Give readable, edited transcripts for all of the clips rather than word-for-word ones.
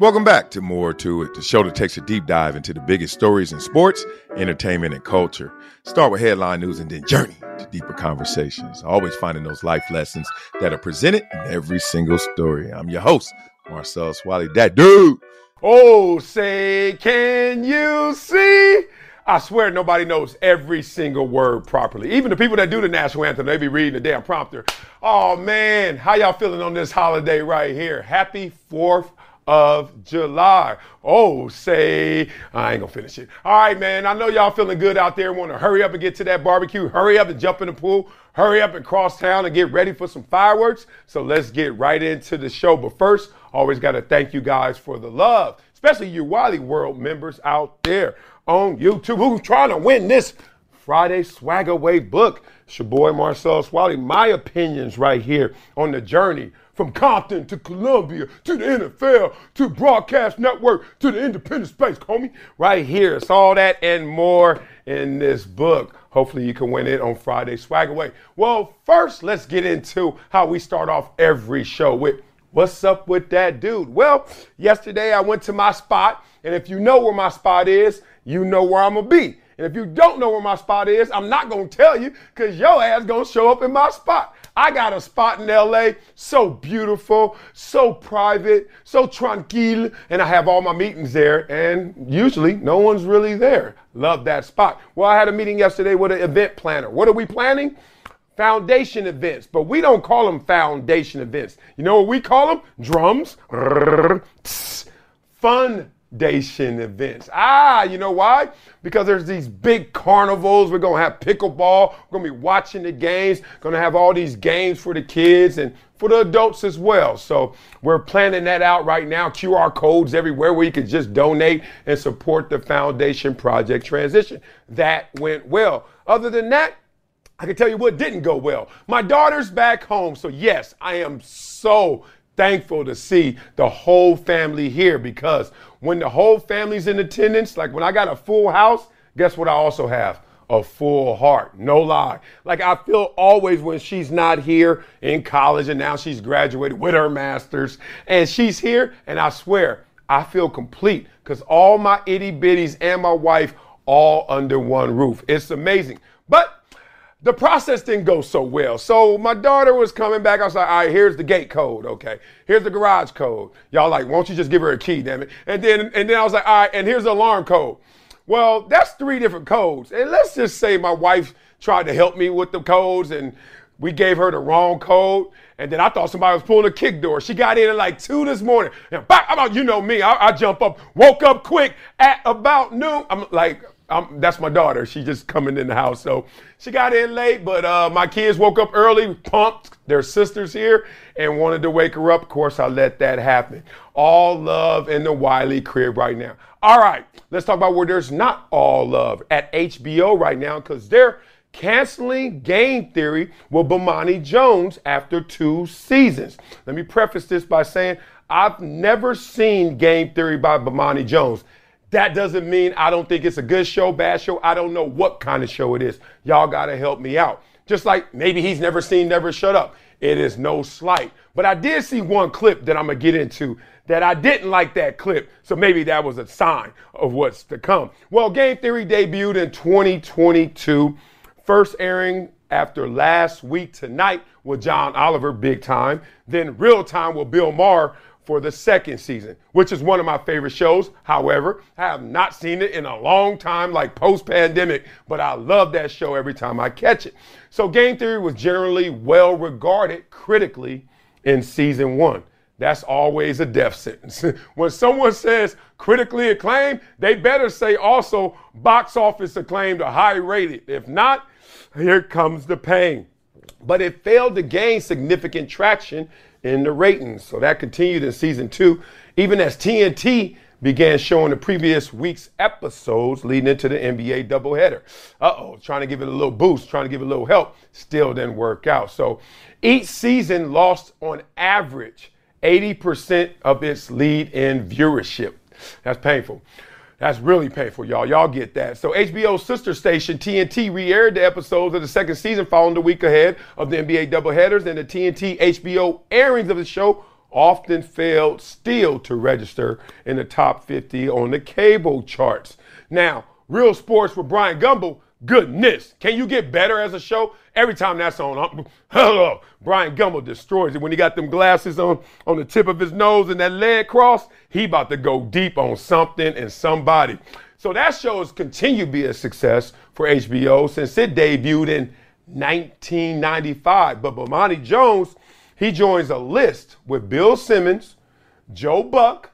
Welcome back to More To It, the show that takes a deep dive into the biggest stories in sports, entertainment, and culture. Start with headline news and then journey to deeper conversations, always finding those life lessons that are presented in every single story. I'm your host, Marcellus Wiley, that dude. Oh, say, can you see? I swear nobody knows every single word properly. Even the people that do the national anthem, they be reading the damn prompter. Oh, man, how y'all feeling on this holiday right here? Happy 4th of July. Oh, say, I ain't gonna finish it. All right, man, I know y'all feeling good out there. Want to hurry up and get to that barbecue. Hurry up and jump in the pool. Hurry up and cross town and get ready for some fireworks. So let's get right into the show. But first, always got to thank you guys for the love, especially you Wiley World members out there on YouTube who's trying to win this Friday Swag Away book. It's your boy, Marcellus Wiley. My opinions right here on the journey from Compton to Columbia to the NFL to Broadcast Network to the independent space, homie. Right here, it's all that and more in this book. Hopefully you can win it on Friday Swag Away. Well, first, let's get into how we start off every show with what's up with that dude. Well, yesterday I went to my spot, and if you know where my spot is, you know where I'm gonna be. And if you don't know where my spot is, I'm not gonna tell you because your ass gonna show up in my spot. I got a spot in LA, so beautiful, so private, so tranquil, and I have all my meetings there, and usually no one's really there. Love that spot. Well, I had a meeting yesterday with an event planner. What are we planning? Foundation events, but we don't call them foundation events. You know what we call them? Drums. Foundation events. You know why? Because there's these big carnivals. We're going to have pickleball. We're going to be watching the games. Going to have all these games for the kids and for the adults as well. So we're planning that out right now. QR codes everywhere where you can just donate and support the foundation project transition. That went well. Other than that, I can tell you what didn't go well. My daughter's back home. So yes, I am so thankful to see the whole family here, because when the whole family's in attendance, like when I got a full house, guess what I also have? A full heart, no lie. Like I feel always when she's not here in college, and now she's graduated with her master's and she's here, and I swear I feel complete because all my itty bitties and my wife all under one roof. It's amazing. But the process didn't go so well. So my daughter was coming back. I was like, all right, here's the gate code, okay? Here's the garage code. Y'all like, won't you just give her a key, damn it? And then I was like, all right, and here's the alarm code. Well, that's 3 different codes. And let's just say my wife tried to help me with the codes, and we gave her the wrong code. And then I thought somebody was pulling a kick door. She got in at like 2 this morning. And about, you know me, I jump up, woke up quick at about noon. I'm like, that's my daughter. She just coming in the house. So she got in late, but my kids woke up early, pumped. Their sister's here and wanted to wake her up. Of course, I let that happen. All love in the Wiley crib right now. All right, let's talk about where there's not all love. At HBO right now, because they're canceling Game Theory with Bomani Jones after 2 seasons. Let me preface this by saying I've never seen Game Theory by Bomani Jones. That doesn't mean I don't think it's a good show, bad show. I don't know what kind of show it is. Y'all got to help me out. Just like maybe he's never seen Never Shut Up. It is no slight. But I did see one clip that I'm going to get into that I didn't like that clip. So maybe that was a sign of what's to come. Well, Game Theory debuted in 2022. First airing after Last Week Tonight with John Oliver, big time. Then Real Time with Bill Maher for the second season, which is one of my favorite shows. However, I have not seen it in a long time, like post-pandemic, but I love that show every time I catch it. So Game Theory was generally well regarded critically in season 1. That's always a death sentence. When someone says critically acclaimed, they better say also box office acclaimed or high rated. If not, here comes the pain. But it failed to gain significant traction in the ratings. So that continued in season 2, even as TNT began showing the previous week's episodes leading into the NBA doubleheader. Trying to give it a little boost, trying to give it a little help, still didn't work out. So each season lost on average 80% of its lead in viewership. That's painful. That's really painful, y'all. Y'all get that. So HBO's sister station, TNT, re-aired the episodes of the second season following the week ahead of the NBA doubleheaders, and the TNT-HBO airings of the show often failed still to register in the top 50 on the cable charts. Now, Real Sports with Brian Gumbel, goodness, can you get better as a show? Every time that's on, hello, Brian Gumbel destroys it. When he got them glasses on the tip of his nose and that leg cross, he about to go deep on something and somebody. So that show has continued to be a success for HBO since it debuted in 1995. But Bomani Jones, he joins a list with Bill Simmons, Joe Buck,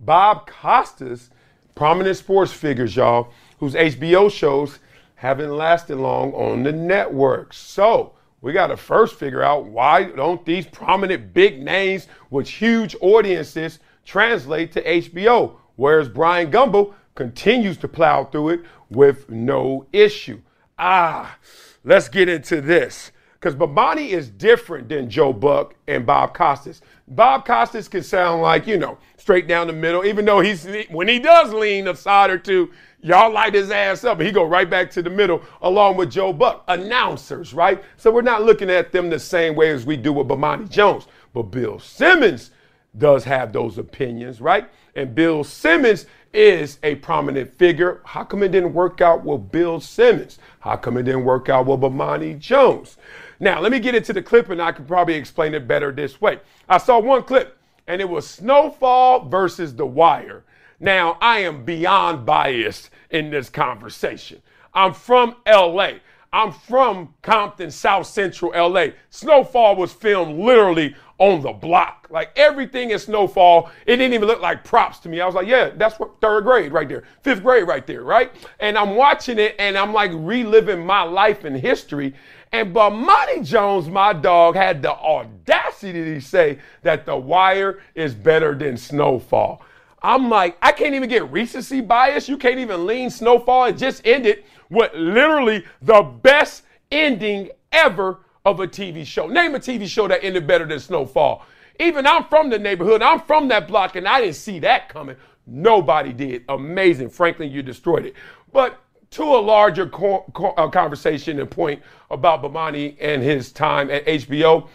Bob Costas, prominent sports figures, y'all, whose HBO shows haven't lasted long on the network. So we got to first figure out why don't these prominent big names with huge audiences translate to HBO, whereas Brian Gumbel continues to plow through it with no issue. Let's get into this, because Bomani is different than Joe Buck and Bob Costas. Bob Costas can sound like, you know, straight down the middle, even though when he does lean a side or two, y'all light his ass up, and he go right back to the middle along with Joe Buck. Announcers, right? So we're not looking at them the same way as we do with Bomani Jones. But Bill Simmons does have those opinions, right? And Bill Simmons is a prominent figure. How come it didn't work out with Bill Simmons? How come it didn't work out with Bomani Jones? Now, let me get into the clip, and I can probably explain it better this way. I saw one clip, and it was Snowfall versus The Wire. Now, I am beyond biased in this conversation. I'm from L.A. I'm from Compton, South Central L.A. Snowfall was filmed literally on the block. Like, everything in Snowfall, it didn't even look like props to me. I was like, yeah, that's what, 3rd grade right there, 5th grade right there, right? And I'm watching it, and I'm, like, reliving my life and history. And Bomani Jones, my dog, had the audacity to say that The Wire is better than Snowfall. I'm like, I can't even get recency bias. You can't even lean Snowfall. It just ended with literally the best ending ever of a TV show. Name a TV show that ended better than Snowfall. Even I'm from the neighborhood. I'm from that block, and I didn't see that coming. Nobody did. Amazing. Franklin, you destroyed it. But to a larger conversation and point about Bomani and his time at HBO,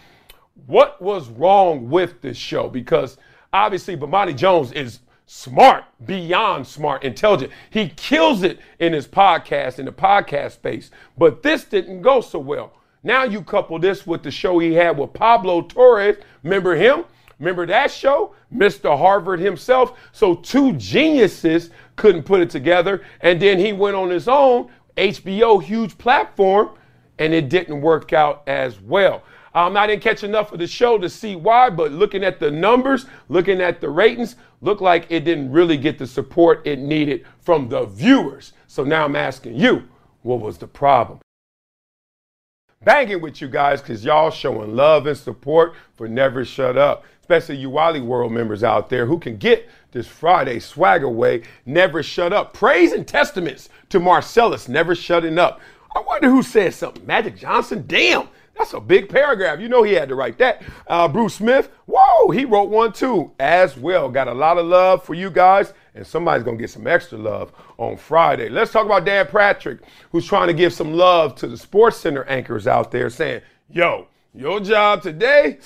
what was wrong with this show? Because obviously, Bomani Jones is smart, beyond smart, intelligent. He kills it in his podcast, in the podcast space. But this didn't go so well. Now you couple this with the show he had with Pablo Torres. Remember him? Remember that show? Mr. Harvard himself. So two geniuses couldn't put it together. And then he went on his own, HBO, huge platform, and it didn't work out as well. I didn't catch enough of the show to see why, but looking at the numbers, looking at the ratings, looked like it didn't really get the support it needed from the viewers. So now I'm asking you, what was the problem? Banging with you guys, because y'all showing love and support for Never Shut Up, especially you Wiley's World members out there who can get this Friday swag away, Never Shut Up. Praise and testaments to Marcellus, never shutting up. I wonder who said something. Magic Johnson? Damn, that's a big paragraph. You know he had to write that. Bruce Smith? Whoa, he wrote one too as well. Got a lot of love for you guys, and somebody's going to get some extra love on Friday. Let's talk about Dan Patrick, who's trying to give some love to the SportsCenter anchors out there saying, yo, your job today?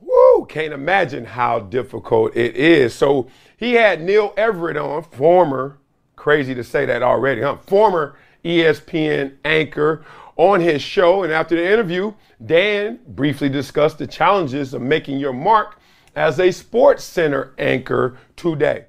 Woo, can't imagine how difficult it is. So he had Neil Everett on, former, crazy to say that already, huh? Former ESPN anchor on his show. And after the interview, Dan briefly discussed the challenges of making your mark as a SportsCenter anchor today.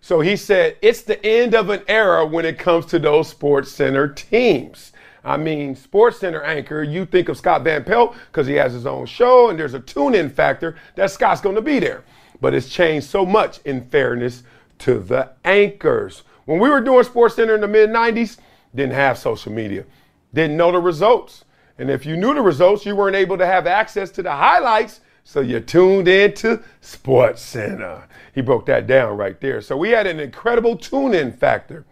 So he said, it's the end of an era when it comes to those SportsCenter teams. I mean, SportsCenter anchor, you think of Scott Van Pelt because he has his own show and there's a tune-in factor that Scott's going to be there. But it's changed so much in fairness to the anchors. When we were doing SportsCenter in the mid-90s, didn't have social media, didn't know the results. And if you knew the results, you weren't able to have access to the highlights, so you tuned in to SportsCenter. He broke that down right there. So we had an incredible tune-in factor.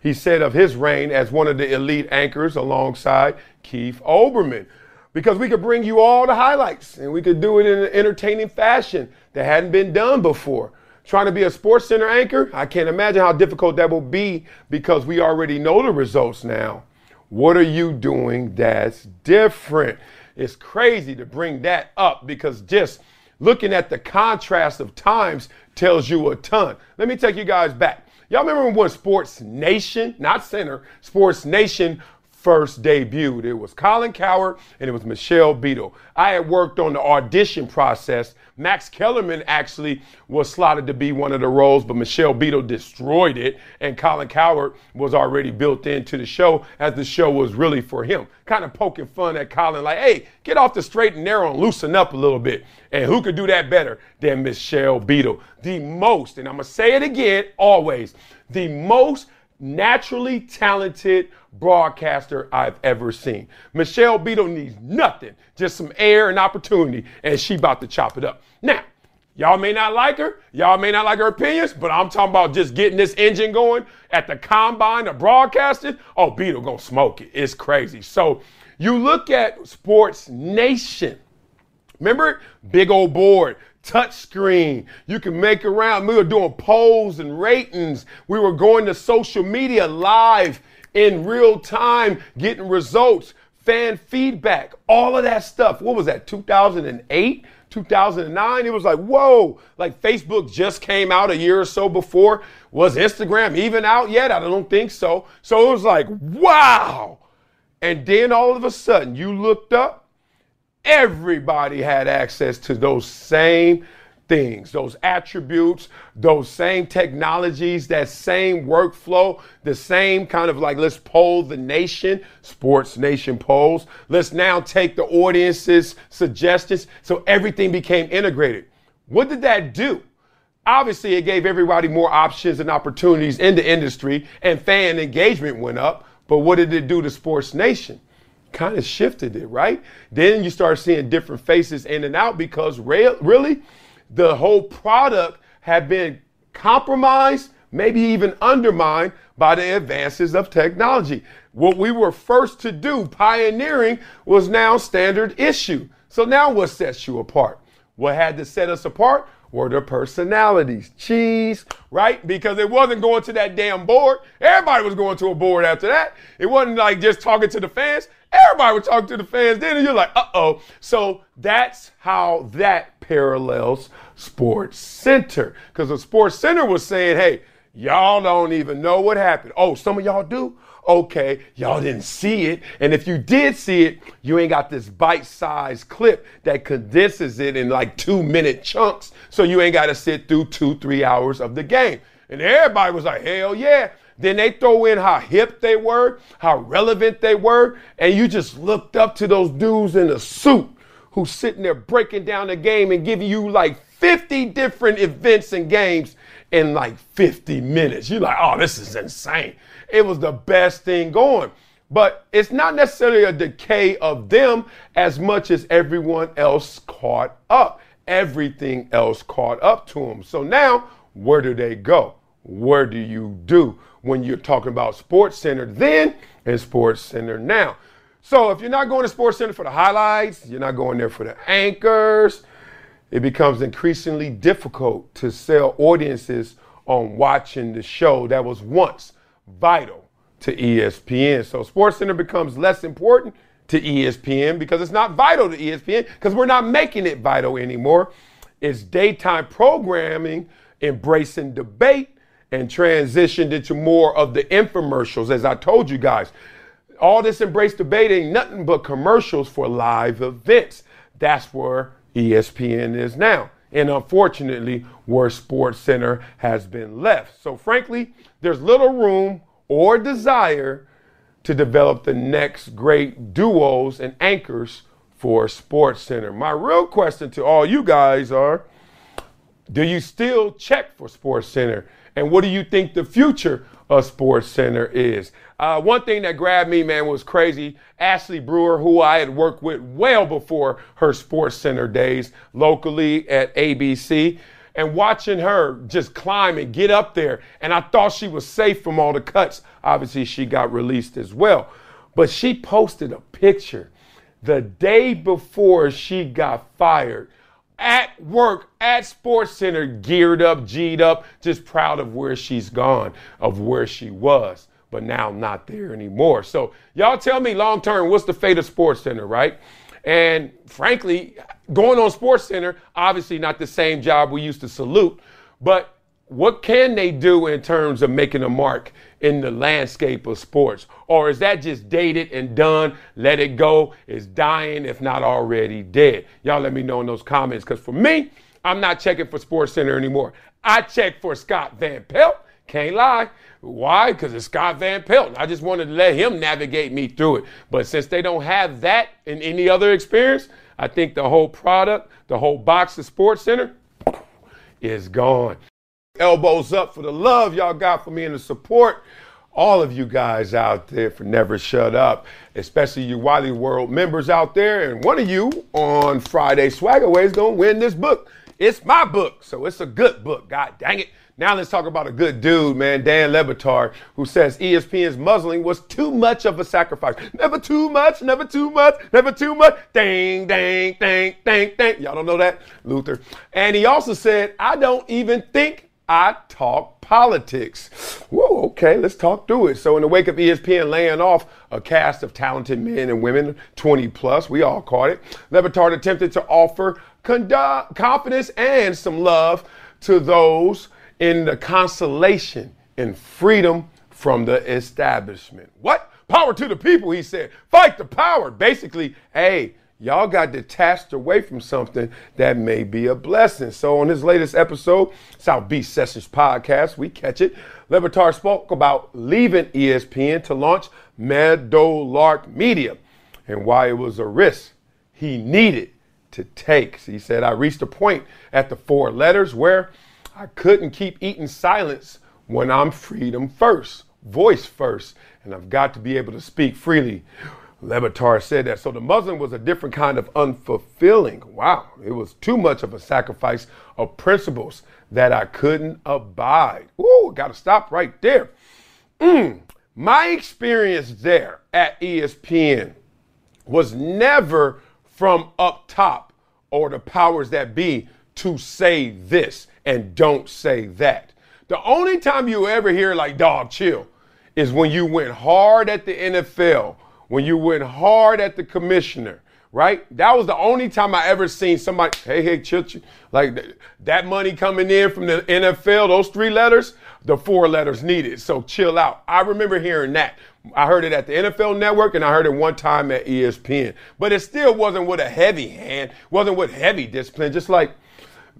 He said of his reign as one of the elite anchors alongside Keith Olbermann, because we could bring you all the highlights and we could do it in an entertaining fashion that hadn't been done before. Trying to be a SportsCenter anchor, I can't imagine how difficult that will be because we already know the results now. What are you doing that's different? It's crazy to bring that up because just looking at the contrast of times tells you a ton. Let me take you guys back. Y'all remember when Sports Nation, not Center, Sports Nation first debuted? It was Colin Cowherd and it was Michelle Beadle. I had worked on the audition process. Max Kellerman actually was slotted to be one of the roles, but Michelle Beadle destroyed it, and Colin Cowherd was already built into the show as the show was really for him. Kind of poking fun at Colin, like, hey, get off the straight and narrow and loosen up a little bit. And who could do that better than Michelle Beadle? The most, and I'm going to say it again, always, the most naturally talented broadcaster I've ever seen. Michelle Beadle needs nothing, just some air and opportunity, and she about to chop it up. Now, y'all may not like her, y'all may not like her opinions, but I'm talking about just getting this engine going at the combine of broadcasting. Oh, Beadle gonna smoke it. It's crazy. So you look at Sports Nation. Remember, big old board, touch screen. You can make around. We were doing polls and ratings. We were going to social media live in real time, getting results, fan feedback, all of that stuff. What was that, 2008, 2009? It was like, whoa, like Facebook just came out a year or so before. Was Instagram even out yet? I don't think so. So it was like, wow. And then all of a sudden you looked up. Everybody had access to those same things, those attributes, those same technologies, that same workflow, the same kind of like, let's poll the nation, Sports Nation polls. Let's now take the audience's suggestions. So everything became integrated. What did that do? Obviously, it gave everybody more options and opportunities in the industry, and fan engagement went up. But what did it do to Sports Nation? Kind of shifted it, right? Then you start seeing different faces in and out because really the whole product had been compromised, maybe even undermined by the advances of technology. What we were first to do, pioneering, was now standard issue. So now what sets you apart? What had to set us apart were the personalities. Cheese, right? Because it wasn't going to that damn board. Everybody was going to a board after that. It wasn't like just talking to the fans. Everybody would talk to the fans then, and you're like, uh-oh. So that's how that parallels SportsCenter. Because the SportsCenter was saying, hey, y'all don't even know what happened. Oh, some of y'all do? Okay, y'all didn't see it. And if you did see it, you ain't got this bite-sized clip that condenses it in like 2-minute chunks. So you ain't got to sit through 2-3 hours of the game. And everybody was like, hell yeah. Then they throw in how hip they were, how relevant they were, and you just looked up to those dudes in a suit who's sitting there breaking down the game and giving you like 50 different events and games in like 50 minutes. You're like, oh, this is insane. It was the best thing going. But it's not necessarily a decay of them as much as everyone else caught up. Everything else caught up to them. So now, where do they go? What do you do when you're talking about SportsCenter then and SportsCenter now? So if you're not going to SportsCenter for the highlights, you're not going there for the anchors, it becomes increasingly difficult to sell audiences on watching the show that was once vital to ESPN. So SportsCenter becomes less important to ESPN because it's not vital to ESPN, because we're not making it vital anymore. It's daytime programming embracing debate and transitioned into more of the infomercials. As I told you guys, all this embrace debate ain't nothing but commercials for live events. That's where ESPN is now, and unfortunately where SportsCenter has been left. So frankly, there's little room or desire to develop the next great duos and anchors for SportsCenter. My real question to all you guys are, do you still check for SportsCenter? And what do you think the future of SportsCenter is? One thing that grabbed me, man, was crazy. Ashley Brewer, who I had worked with well before her SportsCenter days locally at ABC, and watching her just climb and get up there. And I thought she was safe from all the cuts. Obviously, she got released as well. But she posted a picture the day before she got fired, at work, at SportsCenter, geared up, G'd up, just proud of where she's gone, of where she was, but now not there anymore. So y'all tell me long term, what's the fate of SportsCenter, right? And frankly, going on SportsCenter, obviously not the same job we used to salute, but what can they do in terms of making a mark in the landscape of sports? Or is that just dated and done? Let it go. It's dying, if not already dead. Y'all let me know in those comments, because for me, I'm not checking for SportsCenter anymore. I check for Scott Van Pelt. Can't lie. Why? Because it's Scott Van Pelt. I just wanted to let him navigate me through it. But since they don't have that in any other experience, I think the whole product, the whole box of SportsCenter is gone. Elbows up for the love y'all got for me and the support. All of you guys out there for Never Shut Up, especially you Wiley World members out there. And one of you on Friday Swagaway is going to win this book. It's my book, so it's a good book. God dang it. Now let's talk about a good dude, man, Dan Le Batard, who says ESPN's muzzling was too much of a sacrifice. Never too much, never too much, never too much. Dang, dang, dang, dang, dang. Y'all don't know that, Luther. And he also said, I don't even think I talk politics. Whoa, okay, let's talk through it. So in the wake of ESPN laying off a cast of talented men and women, 20 plus, we all caught it, Le Batard attempted to offer confidence and some love to those in the consolation and freedom from the establishment. What? Power to the people, he said. Fight the power. Basically, hey, y'all got detached away from something that may be a blessing. So on his latest episode, South Beach Sessions podcast, we catch it, Le Batard spoke about leaving ESPN to launch Meadowlark Media and why it was a risk he needed to take. So he said, I reached a point at the four letters where I couldn't keep eating silence when I'm freedom first, voice first, and I've got to be able to speak freely. Le Batard said that. So the muzzling was a different kind of unfulfilling. Wow. It was too much of a sacrifice of principles that I couldn't abide. Ooh, got to stop right there. My experience there at ESPN was never from up top or the powers that be to say this and don't say that. The only time you ever hear like, dog, chill, is when you went hard at the NFL, when you went hard at the commissioner, right? That was the only time I ever seen somebody, hey, chill, chill. Like that money coming in from the NFL, those three letters, the four letters needed, so chill out. I remember hearing that. I heard it at the NFL Network, and I heard it one time at ESPN. But it still wasn't with a heavy hand, wasn't with heavy discipline, just like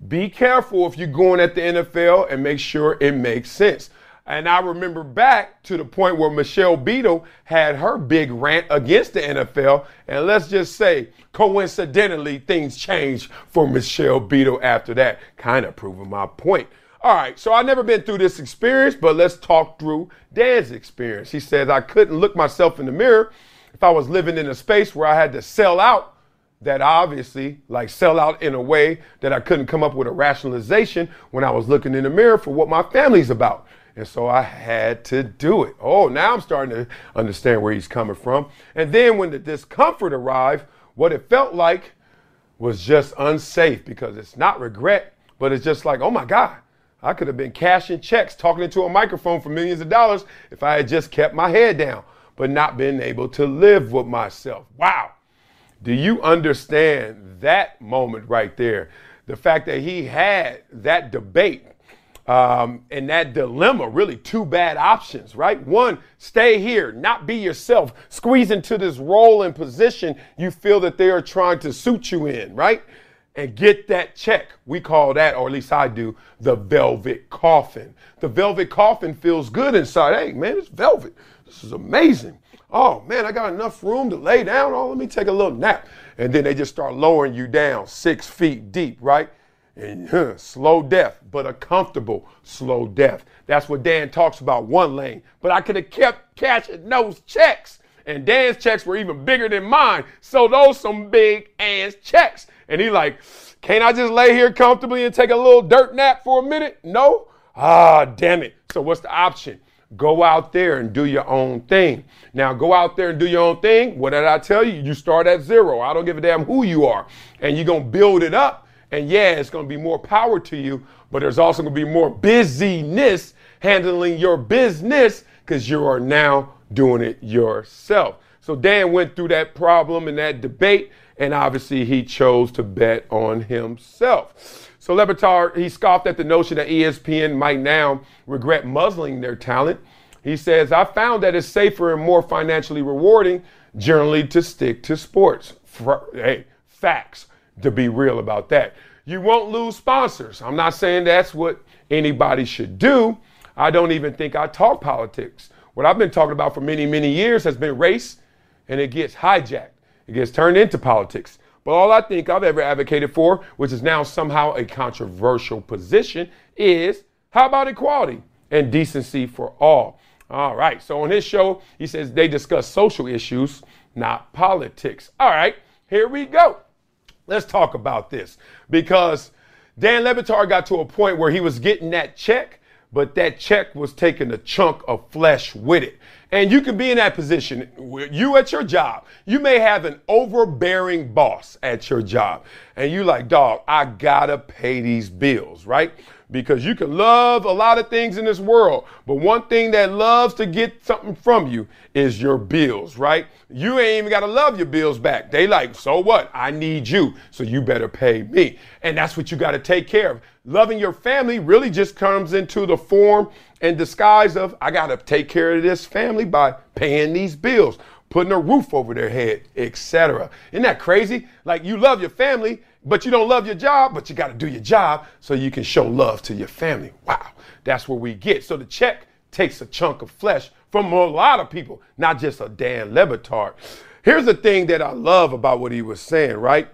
be careful if you're going at the NFL and make sure it makes sense. And I remember back to the point where Michelle Beadle had her big rant against the NFL. And let's just say, coincidentally, things changed for Michelle Beadle after that, kind of proving my point. All right, so I've never been through this experience, but let's talk through Dan's experience. He says, I couldn't look myself in the mirror if I was living in a space where I had to sell out. That obviously, like sell out in a way that I couldn't come up with a rationalization when I was looking in the mirror for what my family's about. And so I had to do it. Oh, now I'm starting to understand where he's coming from. And then when the discomfort arrived, what it felt like was just unsafe, because it's not regret, but it's just like, oh my God, I could have been cashing checks, talking into a microphone for millions of dollars if I had just kept my head down, but not been able to live with myself. Wow. Do you understand that moment right there? The fact that he had that debate and that dilemma, really two bad options, right? One, stay here, not be yourself, squeeze into this role and position you feel that they are trying to suit you in, right? And get that check. We call that, or at least I do, the velvet coffin. The velvet coffin feels good inside. Hey, man, it's velvet. This is amazing. Oh, man, I got enough room to lay down. Oh, let me take a little nap. And then they just start lowering you down 6 feet deep, right? And slow death, but a comfortable slow death. That's what Dan talks about, one lane. But I could have kept cashing those checks. And Dan's checks were even bigger than mine. So those some big ass checks. And he like, can't I just lay here comfortably and take a little dirt nap for a minute? No? Ah, damn it. So what's the option? Go out there and do your own thing. Now, go out there and do your own thing. What did I tell you? You start at zero. I don't give a damn who you are. And you're going to build it up. And yeah, it's going to be more power to you, but there's also going to be more busyness handling your business because you are now doing it yourself. So Dan went through that problem and that debate, and obviously he chose to bet on himself. So Le Batard, he scoffed at the notion that ESPN might now regret muzzling their talent. He says, I found that it's safer and more financially rewarding generally to stick to sports. Hey, facts, to be real about that. You won't lose sponsors. I'm not saying that's what anybody should do. I don't even think I talk politics. What I've been talking about for many, many years has been race, and it gets hijacked. It gets turned into politics. But all I think I've ever advocated for, which is now somehow a controversial position, is how about equality and decency for all? All right. So on his show, he says they discuss social issues, not politics. All right. Here we go. Let's talk about this, because Dan Le Batard got to a point where he was getting that check, but that check was taking a chunk of flesh with it. And you can be in that position. You at your job, you may have an overbearing boss at your job. And you like, dog, I gotta pay these bills, right? Because you can love a lot of things in this world, but one thing that loves to get something from you is your bills, right? You ain't even gotta love your bills back. They like, so what? I need you, so you better pay me. And that's what you gotta take care of. Loving your family really just comes into the form and disguise of, I gotta take care of this family by paying these bills, putting a roof over their head, etc. Isn't that crazy? Like, you love your family, but you don't love your job, but you gotta do your job so you can show love to your family. Wow, that's where we get. So the check takes a chunk of flesh from a lot of people, not just a Dan Le Batard. Here's the thing that I love about what he was saying, right?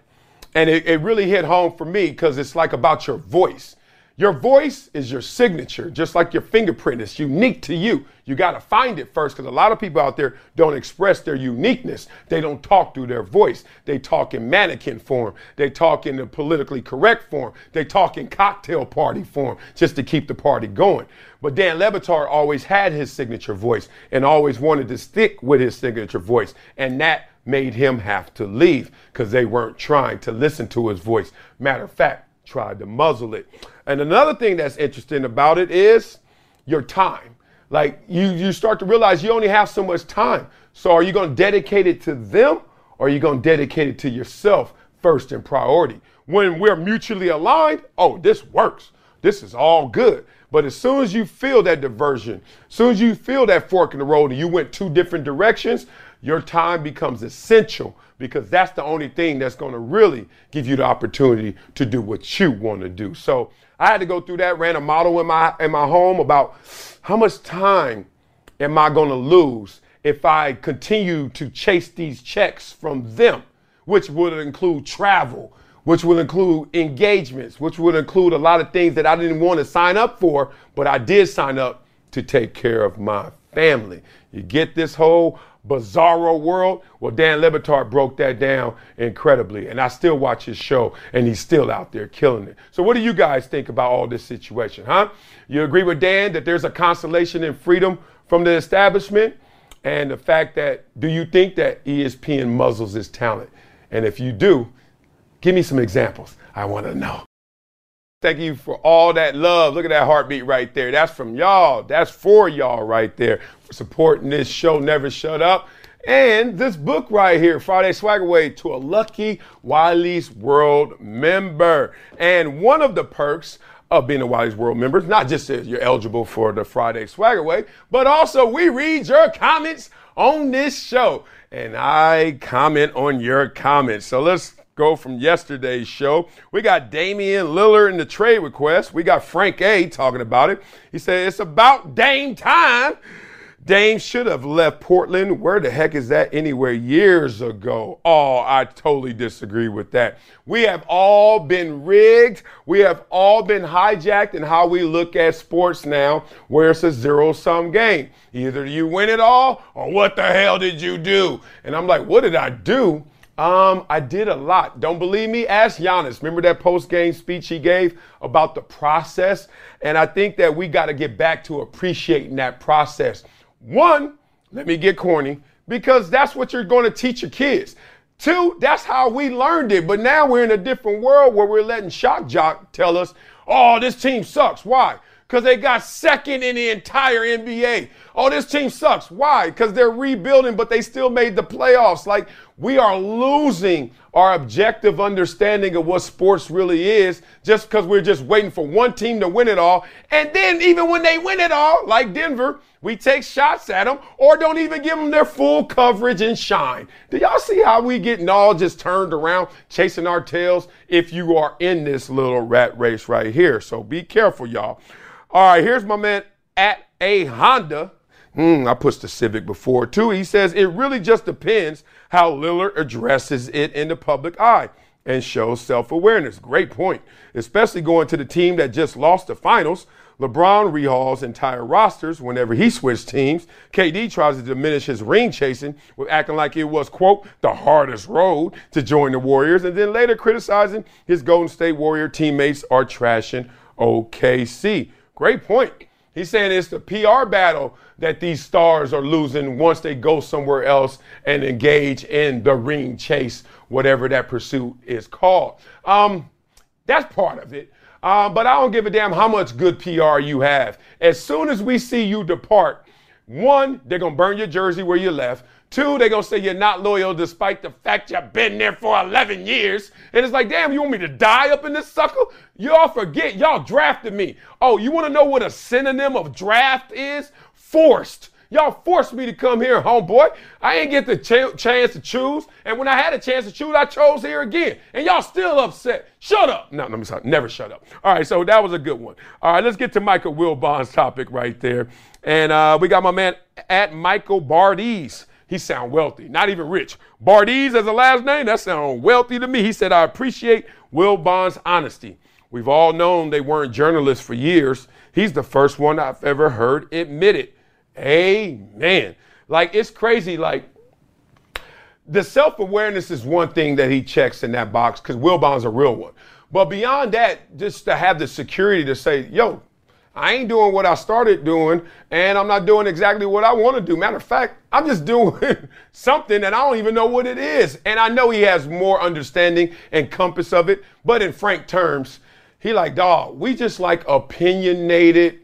And it really hit home for me, because it's like about your voice. Your voice is your signature, just like your fingerprint. It's unique to you. You got to find it first, because a lot of people out there don't express their uniqueness. They don't talk through their voice. They talk in mannequin form. They talk in the politically correct form. They talk in cocktail party form just to keep the party going. But Dan Le Batard always had his signature voice and always wanted to stick with his signature voice. And that made him have to leave, because they weren't trying to listen to his voice. Matter of fact, tried to muzzle it. And another thing that's interesting about it is your time. Like, you start to realize you only have so much time. So are you going to dedicate it to them, or are you going to dedicate it to yourself first in priority? When we're mutually aligned, oh, this works. This is all good. But as soon as you feel that diversion, as soon as you feel that fork in the road and you went two different directions, your time becomes essential, because that's the only thing that's going to really give you the opportunity to do what you want to do. So I had to go through that, ran a model in my home about how much time am I going to lose if I continue to chase these checks from them, which would include travel, which will include engagements, which would include a lot of things that I didn't want to sign up for, but I did sign up to take care of my family. You get this whole bizarro world? Well, Dan Le Batard broke that down incredibly, and I still watch his show, and he's still out there killing it. So what do you guys think about all this situation, huh? You agree with Dan that there's a consolation in freedom from the establishment, and the fact that, do you think that ESPN muzzles its talent? And if you do, give me some examples. I want to know. Thank you for all that love. Look at that heartbeat right there. That's from y'all. That's for y'all right there for supporting this show, Never Shut Up. And this book right here, Friday Swagaway, to a lucky Wiley's World member. And one of the perks of being a Wiley's World member, not just that you're eligible for the Friday Swagaway, but also we read your comments on this show. And I comment on your comments. So let's go from yesterday's show. We got Damian Lillard in the trade request. We got Frank A. talking about it. He said, it's about Dame time. Dame should have left Portland. Where the heck is that anywhere? Years ago. Oh, I totally disagree with that. We have all been rigged. We have all been hijacked in how we look at sports now, where it's a zero-sum game. Either you win it all or what the hell did you do? And I'm like, what did I do? I did a lot. Don't believe me? Ask Giannis. Remember that post-game speech he gave about the process? And I think that we got to get back to appreciating that process. One, let me get corny, because that's what you're going to teach your kids. Two, that's how we learned it. But now we're in a different world where we're letting shock jock tell us, oh, this team sucks. Why? Because they got second in the entire NBA. Oh, this team sucks. Why? Because they're rebuilding, but they still made the playoffs. Like, we are losing our objective understanding of what sports really is just because we're just waiting for one team to win it all. And then even when they win it all, like Denver, we take shots at them or don't even give them their full coverage and shine. Do y'all see how we getting all just turned around, chasing our tails if you are in this little rat race right here? So be careful, y'all. All right, here's my man at A Honda. I pushed the Civic before, too. He says, it really just depends how Lillard addresses it in the public eye and shows self-awareness. Great point, especially going to the team that just lost the finals. LeBron rehauls entire rosters whenever he switched teams. KD tries to diminish his ring chasing with acting like it was, quote, the hardest road to join the Warriors, and then later criticizing his Golden State Warrior teammates are trashing OKC. Great point. He's saying it's the PR battle that these stars are losing once they go somewhere else and engage in the ring chase, whatever that pursuit is called. That's part of it. But I don't give a damn how much good PR you have. As soon as we see you depart, one, they're going to burn your jersey where you left. Two, they're going to say you're not loyal despite the fact you've been there for 11 years. And it's like, damn, you want me to die up in this sucker? Y'all forget, y'all drafted me. Oh, you want to know what a synonym of draft is? Forced. Y'all forced me to come here, homeboy. I ain't get the chance to choose. And when I had a chance to choose, I chose here again. And y'all still upset. Shut up. No, let me stop. Never shut up. All right, so that was a good one. All right, let's get to Michael Wilbon's topic right there. And we got my man at Michael Bardies. He sound wealthy, not even rich. Bardies as a last name, that sound wealthy to me. He said, I appreciate Wilbon's honesty. We've all known they weren't journalists for years. He's the first one I've ever heard admit it. Amen. Like, it's crazy. Like, the self-awareness is one thing that he checks in that box because Wilbon's a real one. But beyond that, just to have the security to say, yo, I ain't doing what I started doing, and I'm not doing exactly what I want to do. Matter of fact, I'm just doing something that I don't even know what it is. And I know he has more understanding and compass of it, but in frank terms, he like, dog, we just like opinionated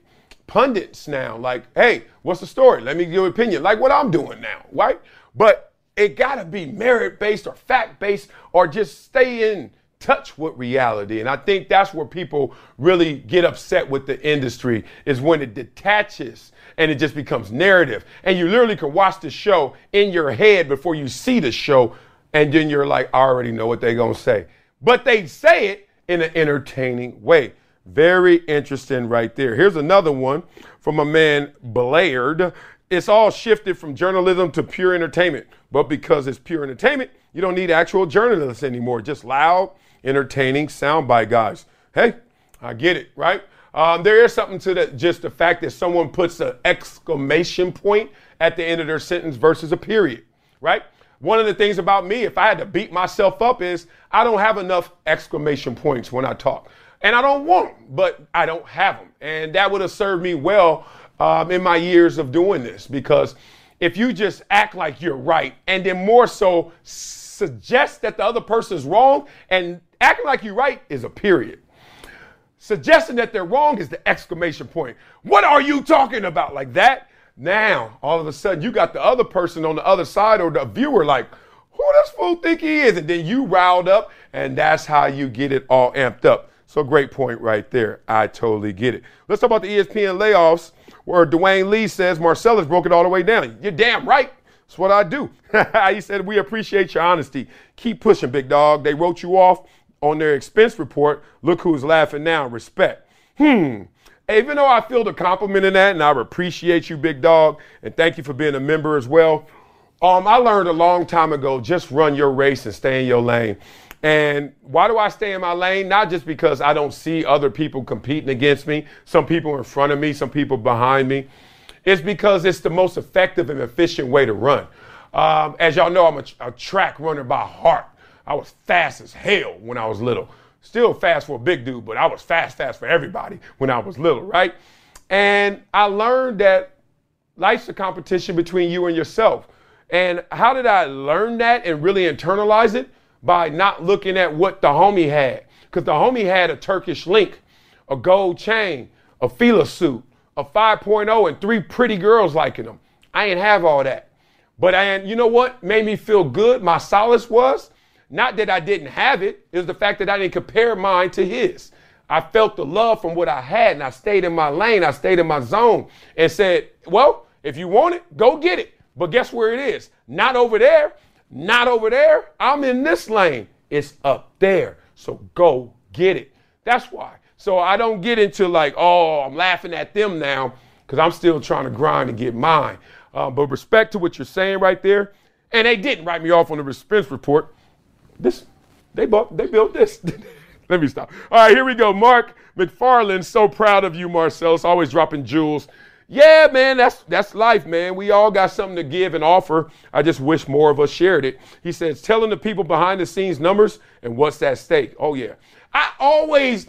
pundits now. Like, hey, what's the story? Let me give you an opinion, like what I'm doing now, right? But it got to be merit-based or fact-based or just stay in touch with reality. And I think that's where people really get upset with the industry, is when it detaches and it just becomes narrative. And you literally can watch the show in your head before you see the show. And then you're like, I already know what they're going to say. But they say it in an entertaining way. Very interesting right there. Here's another one from a man, Blaird. It's all shifted from journalism to pure entertainment. But because it's pure entertainment, you don't need actual journalists anymore. Just loud, entertaining soundbite guys. Hey, I get it, right? There is something to that, just the fact that someone puts an exclamation point at the end of their sentence versus a period, right? One of the things about me, if I had to beat myself up, is I don't have enough exclamation points when I talk. And I don't want them, but I don't have them. And that would have served me well in my years of doing this, because if you just act like you're right and then more so suggest that the other person's wrong, and acting like you're right is a period. Suggesting that they're wrong is the exclamation point. What are you talking about? Like that. Now, all of a sudden, you got the other person on the other side or the viewer like, who does fool think he is? And then you riled up, and that's how you get it all amped up. So great point right there. I totally get it. Let's talk about the ESPN layoffs where Dwayne Lee says Marcellus broke it all the way down. You're damn right. That's what I do. He said, we appreciate your honesty. Keep pushing, big dog. They wrote you off on their expense report. Look who's laughing now. Respect. Even though I feel the compliment in that, and I appreciate you, big dog, and thank you for being a member as well, I learned a long time ago, just run your race and stay in your lane. And why do I stay in my lane? Not just because I don't see other people competing against me, some people in front of me, some people behind me. It's because it's the most effective and efficient way to run. As y'all know, I'm a track runner by heart. I was fast as hell when I was little. Still fast for a big dude, but I was fast for everybody when I was little, right? And I learned that life's a competition between you and yourself. And how did I learn that and really internalize it? By not looking at what the homie had. Because the homie had a Turkish link, a gold chain, a Fila suit, a 5.0, and 3 pretty girls liking him. I ain't have all that. But you know what made me feel good? My solace was, not that I didn't have it, it was the fact that I didn't compare mine to his. I felt the love from what I had, and I stayed in my lane, I stayed in my zone, and said, well, if you want it, go get it. But guess where it is? Not over there, not over there. I'm in this lane. It's up there, so go get it. That's why. So I don't get into like, oh, I'm laughing at them now, because I'm still trying to grind and get mine. But respect to what you're saying right there, and they didn't write me off on the expense report. They built this. Let me stop. All right, here we go. Mark McFarland, so proud of you, Marcellus. Always dropping jewels. Yeah, man, that's life, man. We all got something to give and offer. I just wish more of us shared it. He says, telling the people behind the scenes numbers and what's at stake. Oh yeah. I always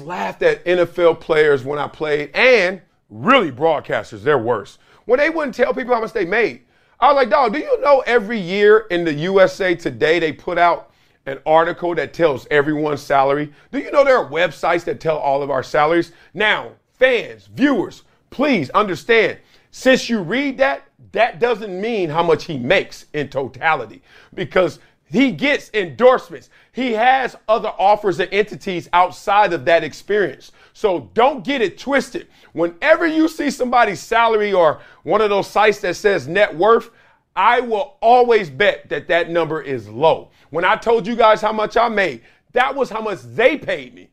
laughed at NFL players when I played, and really broadcasters, they're worse. When they wouldn't tell people how much they made. I was like, dog, do you know every year in the USA Today they put out an article that tells everyone's salary? Do you know there are websites that tell all of our salaries? Now, fans, viewers, please understand, since you read that, that doesn't mean how much he makes in totality, because he gets endorsements. He has other offers and entities outside of that experience. So don't get it twisted. Whenever you see somebody's salary or one of those sites that says net worth, I will always bet that that number is low. When I told you guys how much I made, that was how much they paid me.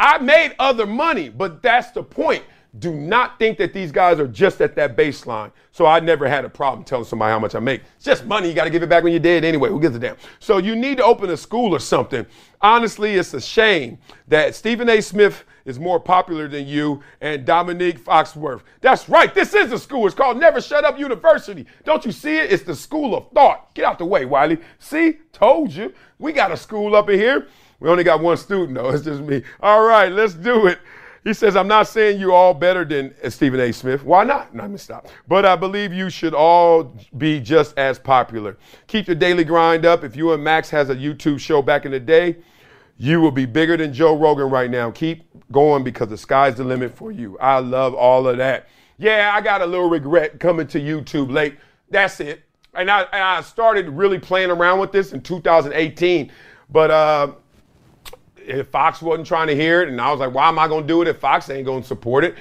I made other money, but that's the point. Do not think that these guys are just at that baseline. So I never had a problem telling somebody how much I make. It's just money. You got to give it back when you're dead anyway. Who gives a damn? So you need to open a school or something. Honestly, it's a shame that Stephen A. Smith is more popular than you and Dominique Foxworth. That's right. This is a school. It's called Never Shut Up University. Don't you see it? It's the school of thought. Get out the way, Wiley. See? Told you. We got a school up in here. We only got one student, though. It's just me. All right, let's do it. He says, I'm not saying you're all better than Stephen A. Smith. Why not? No, I'm going to stop. But I believe you should all be just as popular. Keep your daily grind up. If you and Max has a YouTube show back in the day, you will be bigger than Joe Rogan right now. Keep going because the sky's the limit for you. I love all of that. Yeah, I got a little regret coming to YouTube late. That's it. And I started really playing around with this in 2018. But if Fox wasn't trying to hear it, and I was like, why am I going to do it if Fox ain't going to support it?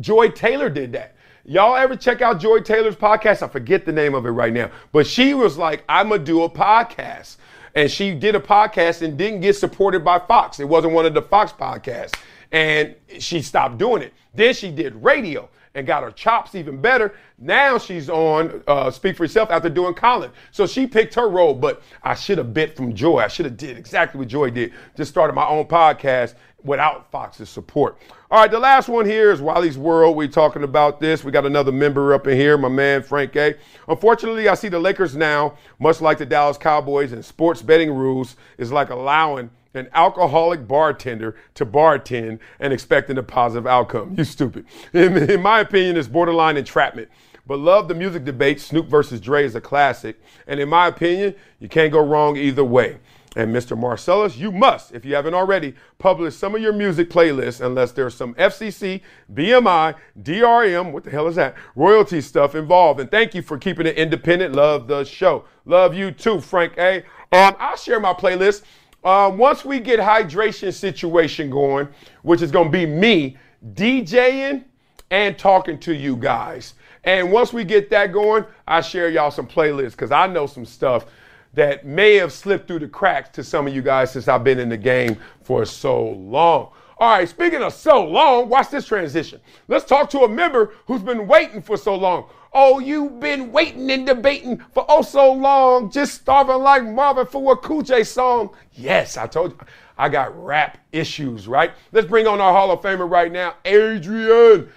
Joy Taylor did that. Y'all ever check out Joy Taylor's podcast? I forget the name of it right now. But she was like, I'm going to do a podcast. And she did a podcast and didn't get supported by Fox. It wasn't one of the Fox podcasts. And she stopped doing it. Then she did radio. and got her chops even better. Now she's on Speak for Yourself after doing Colin. So she picked her role, but I should have bit from Joy. I should have did exactly what Joy did. Just started my own podcast without Fox's support. All right, the last one here is Wiley's World. We're talking about this. We got another member up in here, my man Frank A. Unfortunately, I see the Lakers now, much like the Dallas Cowboys and sports betting rules, is like allowing an alcoholic bartender to bartend and expecting a positive outcome. You stupid. In my opinion, it's borderline entrapment. But love the music debate. Snoop versus Dre is a classic. And in my opinion, you can't go wrong either way. And Mr. Marcellus, you must, if you haven't already, publish some of your music playlists unless there's some FCC, BMI, DRM, what the hell is that, royalty stuff involved. And thank you for keeping it independent. Love the show. Love you too, Frank A. I'll share my playlist. Once we get hydration situation going, which is going to be me DJing and talking to you guys. And once we get that going, I share y'all some playlists because I know some stuff that may have slipped through the cracks to some of you guys since I've been in the game for so long. All right, speaking of so long, watch this transition. Let's talk to a member who's been waiting for so long. Oh, you've been waiting and debating for oh so long, just starving like Marvin for a Cool J song. Yes, I told you, I got rap issues, right? Let's bring on our Hall of Famer right now, Adrian.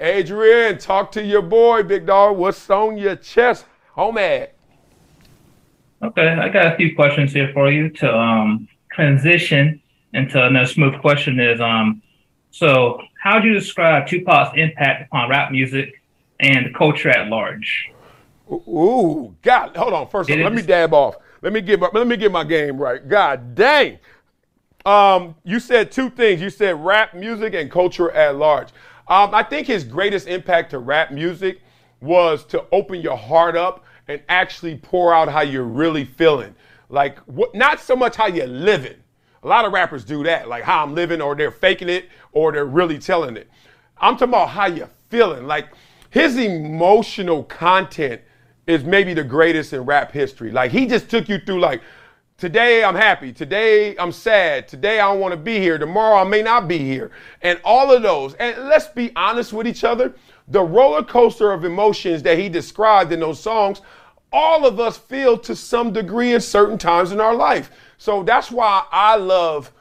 Adrian, talk to your boy, big dog. What's on your chest, homie? Okay, I got a few questions here for you to transition into another smooth question is, so how do you describe Tupac's impact upon rap music and the culture at large? Ooh, God, hold on. First of all, let me dab off. Let me get my game right. God dang. You said two things. You said rap music and culture at large. I think his greatest impact to rap music was to open your heart up and actually pour out how you're really feeling. Like, not so much how you're living. A lot of rappers do that, like how I'm living, or they're faking it, or they're really telling it. I'm talking about how you're feeling. Like, his emotional content is maybe the greatest in rap history. Like, he just took you through, like, today I'm happy, today I'm sad, today I don't want to be here, tomorrow I may not be here, and all of those. And let's be honest with each other, the roller coaster of emotions that he described in those songs, all of us feel to some degree at certain times in our life. So that's why I love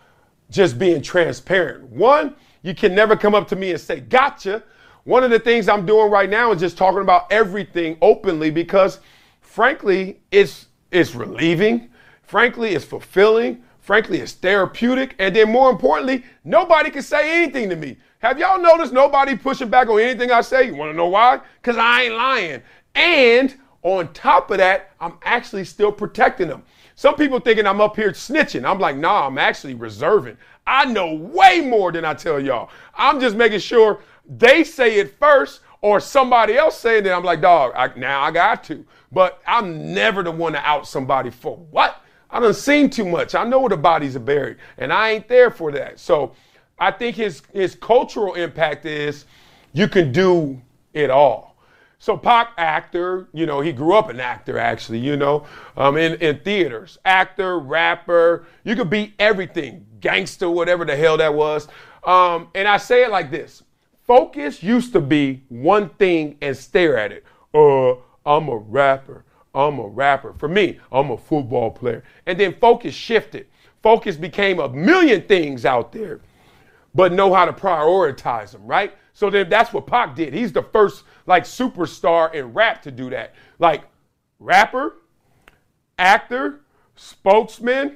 just being transparent. One, you can never come up to me and say, gotcha. One of the things I'm doing right now is just talking about everything openly because, frankly, it's relieving. Frankly, it's fulfilling. Frankly, it's therapeutic. And then more importantly, nobody can say anything to me. Have y'all noticed nobody pushing back on anything I say? You want to know why? Because I ain't lying. And on top of that, I'm actually still protecting them. Some people thinking I'm up here snitching. I'm like, nah, I'm actually reserving. I know way more than I tell y'all. I'm just making sure they say it first or somebody else saying it. I'm like, dog, now I got to. But I'm never the one to out somebody for what? I done seen too much. I know where the bodies are buried, and I ain't there for that. So I think his cultural impact is you can do it all. So Pac, actor, you know, he grew up an actor, actually, you know, in theaters. Actor, rapper, you could be everything. Gangster, whatever the hell that was. And I say it like this. Focus used to be one thing and stare at it. I'm a rapper. I'm a rapper. For me, I'm a football player. And then focus shifted. Focus became a million things out there, but know how to prioritize them, right? So then that's what Pac did. He's the first, like, superstar in rap to do that. Like, rapper, actor, spokesman,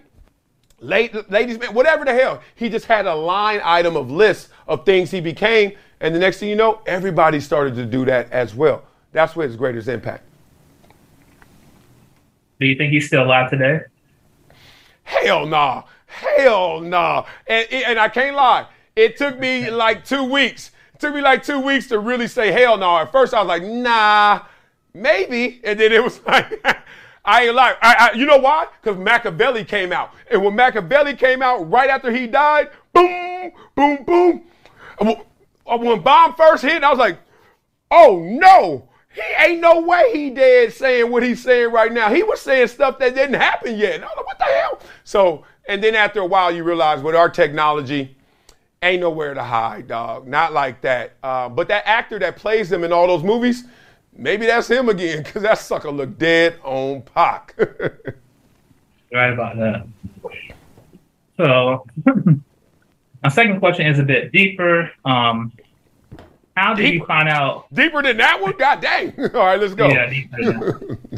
ladies man, whatever the hell. He just had a line item of lists of things he became, and the next thing you know, everybody started to do that as well. That's where his greatest impact. Do you think he's still alive today? Hell nah. Hell nah. And I can't lie. It took me like 2 weeks. It took me like 2 weeks to really say hell nah. At first I was like, nah, maybe. And then it was like, I ain't lying. You know why? Because Machiavelli came out. And when Machiavelli came out right after he died, boom, boom, boom. When Bomb first hit, I was like, oh no. He ain't no way he dead saying what he's saying right now. He was saying stuff that didn't happen yet. I don't know what the hell. So, and then after a while, you realize with our technology, ain't nowhere to hide, dog. Not like that. But that actor that plays him in all those movies, maybe that's him again, because that sucker looked dead on Pac. Right about that. So, my second question is a bit deeper. How do you find out? Deeper than that one? God dang. All right, let's go. Yeah, deeper than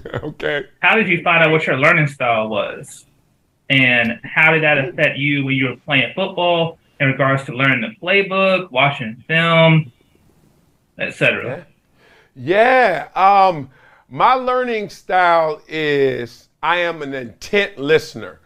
that. Okay. How did you find out what your learning style was? And how did that affect you when you were playing football in regards to learning the playbook, watching film, etc.? Yeah. My learning style is I am an intent listener.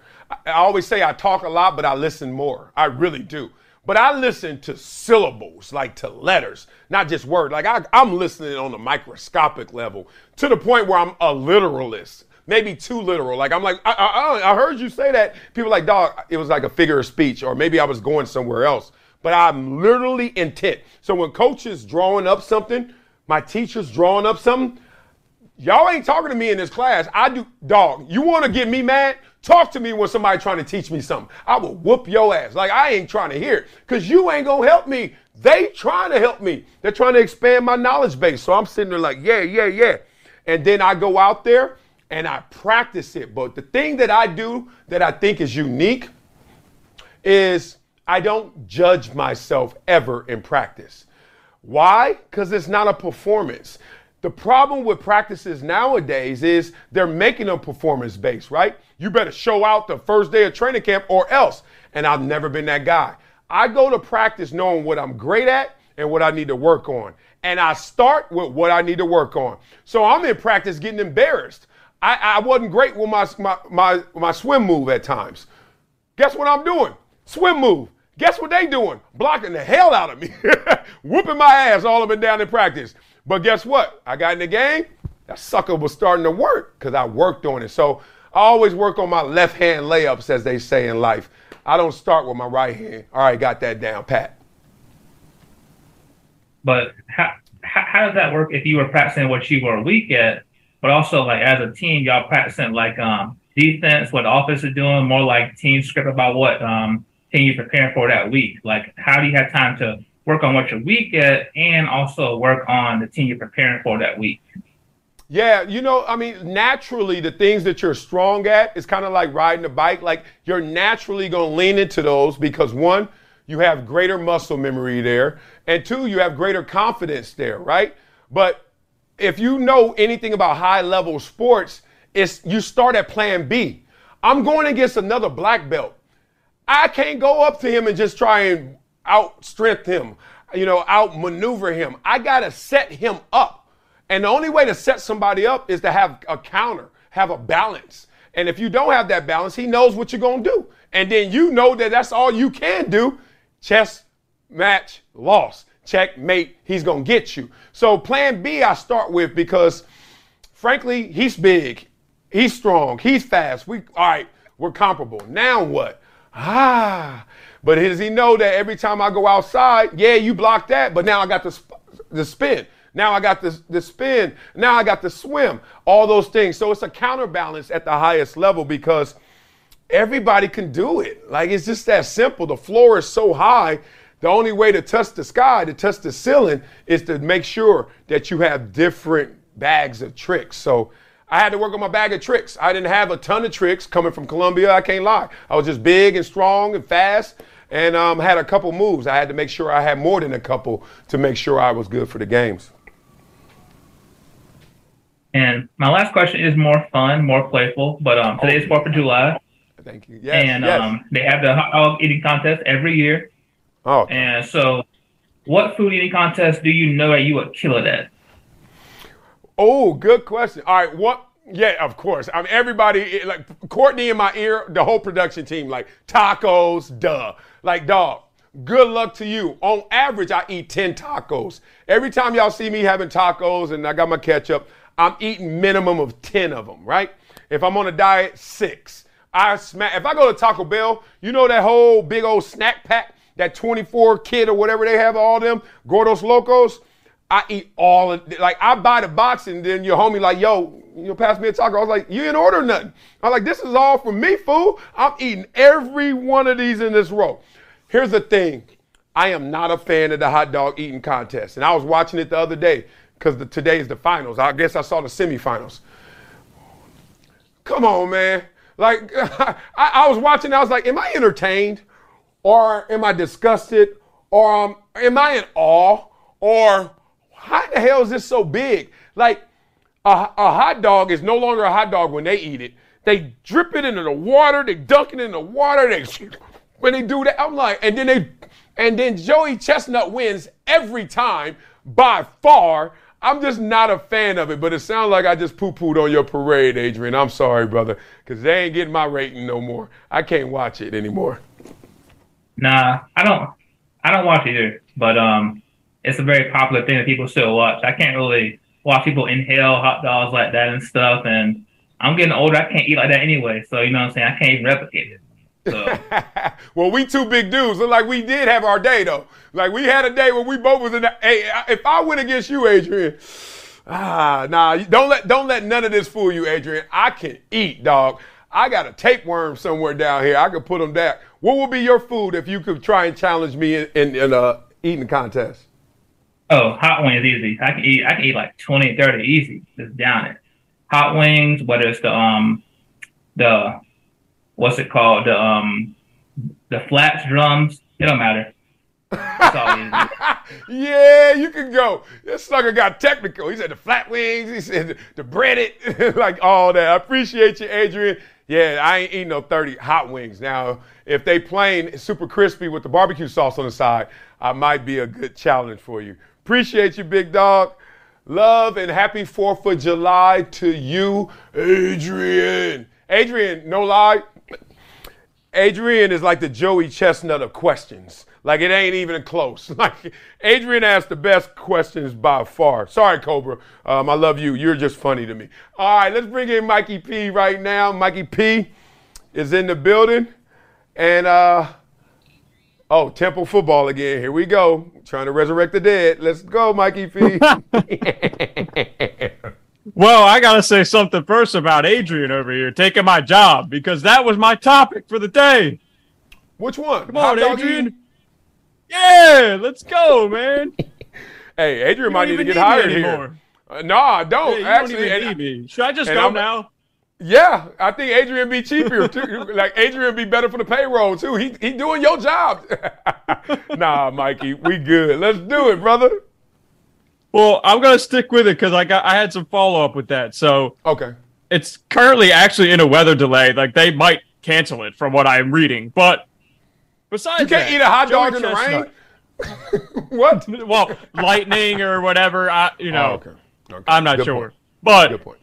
I always say I talk a lot, but I listen more. I really do. But I listen to syllables, like to letters, not just words. Like I'm listening on a microscopic level to the point where I'm a literalist, maybe too literal. Like I'm like, I heard you say that. People are like, dog, it was like a figure of speech, or maybe I was going somewhere else. But I'm literally intent. So when coach is drawing up something, my teacher's drawing up something, y'all ain't talking to me in this class. I do, dog, you want to get me mad? Talk to me when somebody trying to teach me something. I will whoop your ass. Like, I ain't trying to hear it because you ain't going to help me. They trying to help me. They're trying to expand my knowledge base. So I'm sitting there like, yeah. And then I go out there and I practice it. But the thing that I do that I think is unique is I don't judge myself ever in practice. Why? Because it's not a performance. The problem with practices nowadays is they're making them performance-based, right? You better show out the first day of training camp or else. And I've never been that guy. I go to practice knowing what I'm great at and what I need to work on. And I start with what I need to work on. So I'm in practice getting embarrassed. I wasn't great with my swim move at times. Guess what I'm doing? Swim move. Guess what they doing? Blocking the hell out of me. Whooping my ass all up and down in practice. But guess what? I got in the game. That sucker was starting to work because I worked on it. So I always work on my left-hand layups, as they say in life. I don't start with my right hand. All right, got that down, Pat. But how does that work if you were practicing what you were weak at, but also, like, as a team, y'all practicing, like, defense, what the offense is doing, more like team script about what team you're preparing for that week? Like, how do you have time to work on what you're weak at, and also work on the team you're preparing for that week? Yeah, naturally, the things that you're strong at is kind of like riding a bike. Like, you're naturally going to lean into those because, one, you have greater muscle memory there, and two, you have greater confidence there, right? But if you know anything about high-level sports, you start at plan B. I'm going against another black belt. I can't go up to him and just try and outstrength him, outmaneuver him. I got to set him up. And the only way to set somebody up is to have a counter, have a balance. And if you don't have that balance, he knows what you're going to do. And then you know that that's all you can do. Chess match, loss. Checkmate, he's going to get you. So plan B I start with because, frankly, he's big, he's strong, he's fast. We're comparable. Now what? But does he know that every time I go outside, you blocked that, but now I got the spin. Now I got the spin. Now I got the swim. All those things. So it's a counterbalance at the highest level because everybody can do it. Like, it's just that simple. The floor is so high. The only way to touch the sky, to touch the ceiling, is to make sure that you have different bags of tricks. So I had to work on my bag of tricks. I didn't have a ton of tricks coming from Columbia. I can't lie. I was just big and strong and fast and had a couple moves. I had to make sure I had more than a couple to make sure I was good for the games. And my last question is more fun, more playful, but today is 4th of July. Thank you. Yes, and yes. They have the hot dog eating contest every year. Oh. And so what food eating contest do you know that you would kill it at? Oh, good question. All right, what? Yeah, of course. Everybody, like Courtney in my ear, the whole production team, like tacos, duh. Like, dog, good luck to you. On average, I eat 10 tacos. Every time y'all see me having tacos and I got my ketchup, I'm eating minimum of 10 of them, right? If I'm on a diet, 6. If I go to Taco Bell, you know that whole big old snack pack, that 24 kid or whatever they have, all them, Gordos Locos, I eat all of it. Like, I buy the box, and then your homie like, yo, you'll pass me a taco. I was like, you didn't order nothing. I'm like, this is all for me, fool. I'm eating every one of these in this row. Here's the thing. I am not a fan of the hot dog eating contest. And I was watching it the other day because today is the finals. I guess I saw the semifinals. Come on, man. Like, I was watching, I was like, am I entertained? Or am I disgusted? Or am I in awe? Or how the hell is this so big? Like, a hot dog is no longer a hot dog when they eat it. They drip it into the water. They dunk it in the water. When they do that, I'm like, and then Joey Chestnut wins every time by far. I'm just not a fan of it, but it sounds like I just poo-pooed on your parade, Adrian. I'm sorry, brother, because they ain't getting my rating no more. I can't watch it anymore. Nah, I don't watch it either, but it's a very popular thing that people still watch. I can't really watch people inhale hot dogs like that and stuff, and I'm getting older. I can't eat like that anyway, so you know what I'm saying? I can't even replicate it. So. Well, we two big dudes. Look like we did have our day, though. Like, we had a day where we both was in the, hey, if I went against you, Adrian, nah, don't let none of this fool you, Adrian. I can eat, dog. I got a tapeworm somewhere down here. I could put them down. What would be your food if you could try and challenge me in a eating contest? Oh, hot wings, easy. I can eat like 20, 30 easy. Just down it. Hot wings, whether it's the what's it called? The flats, drums. It don't matter. That's all easy. Yeah, you can go. This sucker got technical. He said the flat wings. He said the breaded, like all that. I appreciate you, Adrian. Yeah, I ain't eating no 30 hot wings. Now, if they plain super crispy with the barbecue sauce on the side, I might be a good challenge for you. Appreciate you, big dog. Love and happy 4th of July to you, Adrian. Adrian, no lie, Adrian is like the Joey Chestnut of questions. Like, it ain't even close. Like, Adrian asked the best questions by far. Sorry, Cobra. I love you. You're just funny to me. All right, let's bring in Mikey P right now. Mikey P is in the building. And, Temple football again. Here we go. Trying to resurrect the dead. Let's go, Mikey P. Well, I got to say something first about Adrian over here taking my job, because that was my topic for the day. Which one? Come on, Adrian. Yeah, let's go, man. Hey, Adrian might need to get hired here. No, I don't. Yeah, actually, don't need me. Should I just go now? Yeah, I think Adrian be cheaper, too. Like, Adrian be better for the payroll, too. He doing your job. Nah, Mikey, we good. Let's do it, brother. Well, I'm going to stick with it because I had some follow-up with that. So okay. It's currently actually in a weather delay. Like, they might cancel it from what I'm reading. But besides you can't eat a hot dog in the rain? What? Well, lightning or whatever. Okay. I'm not sure. But good point.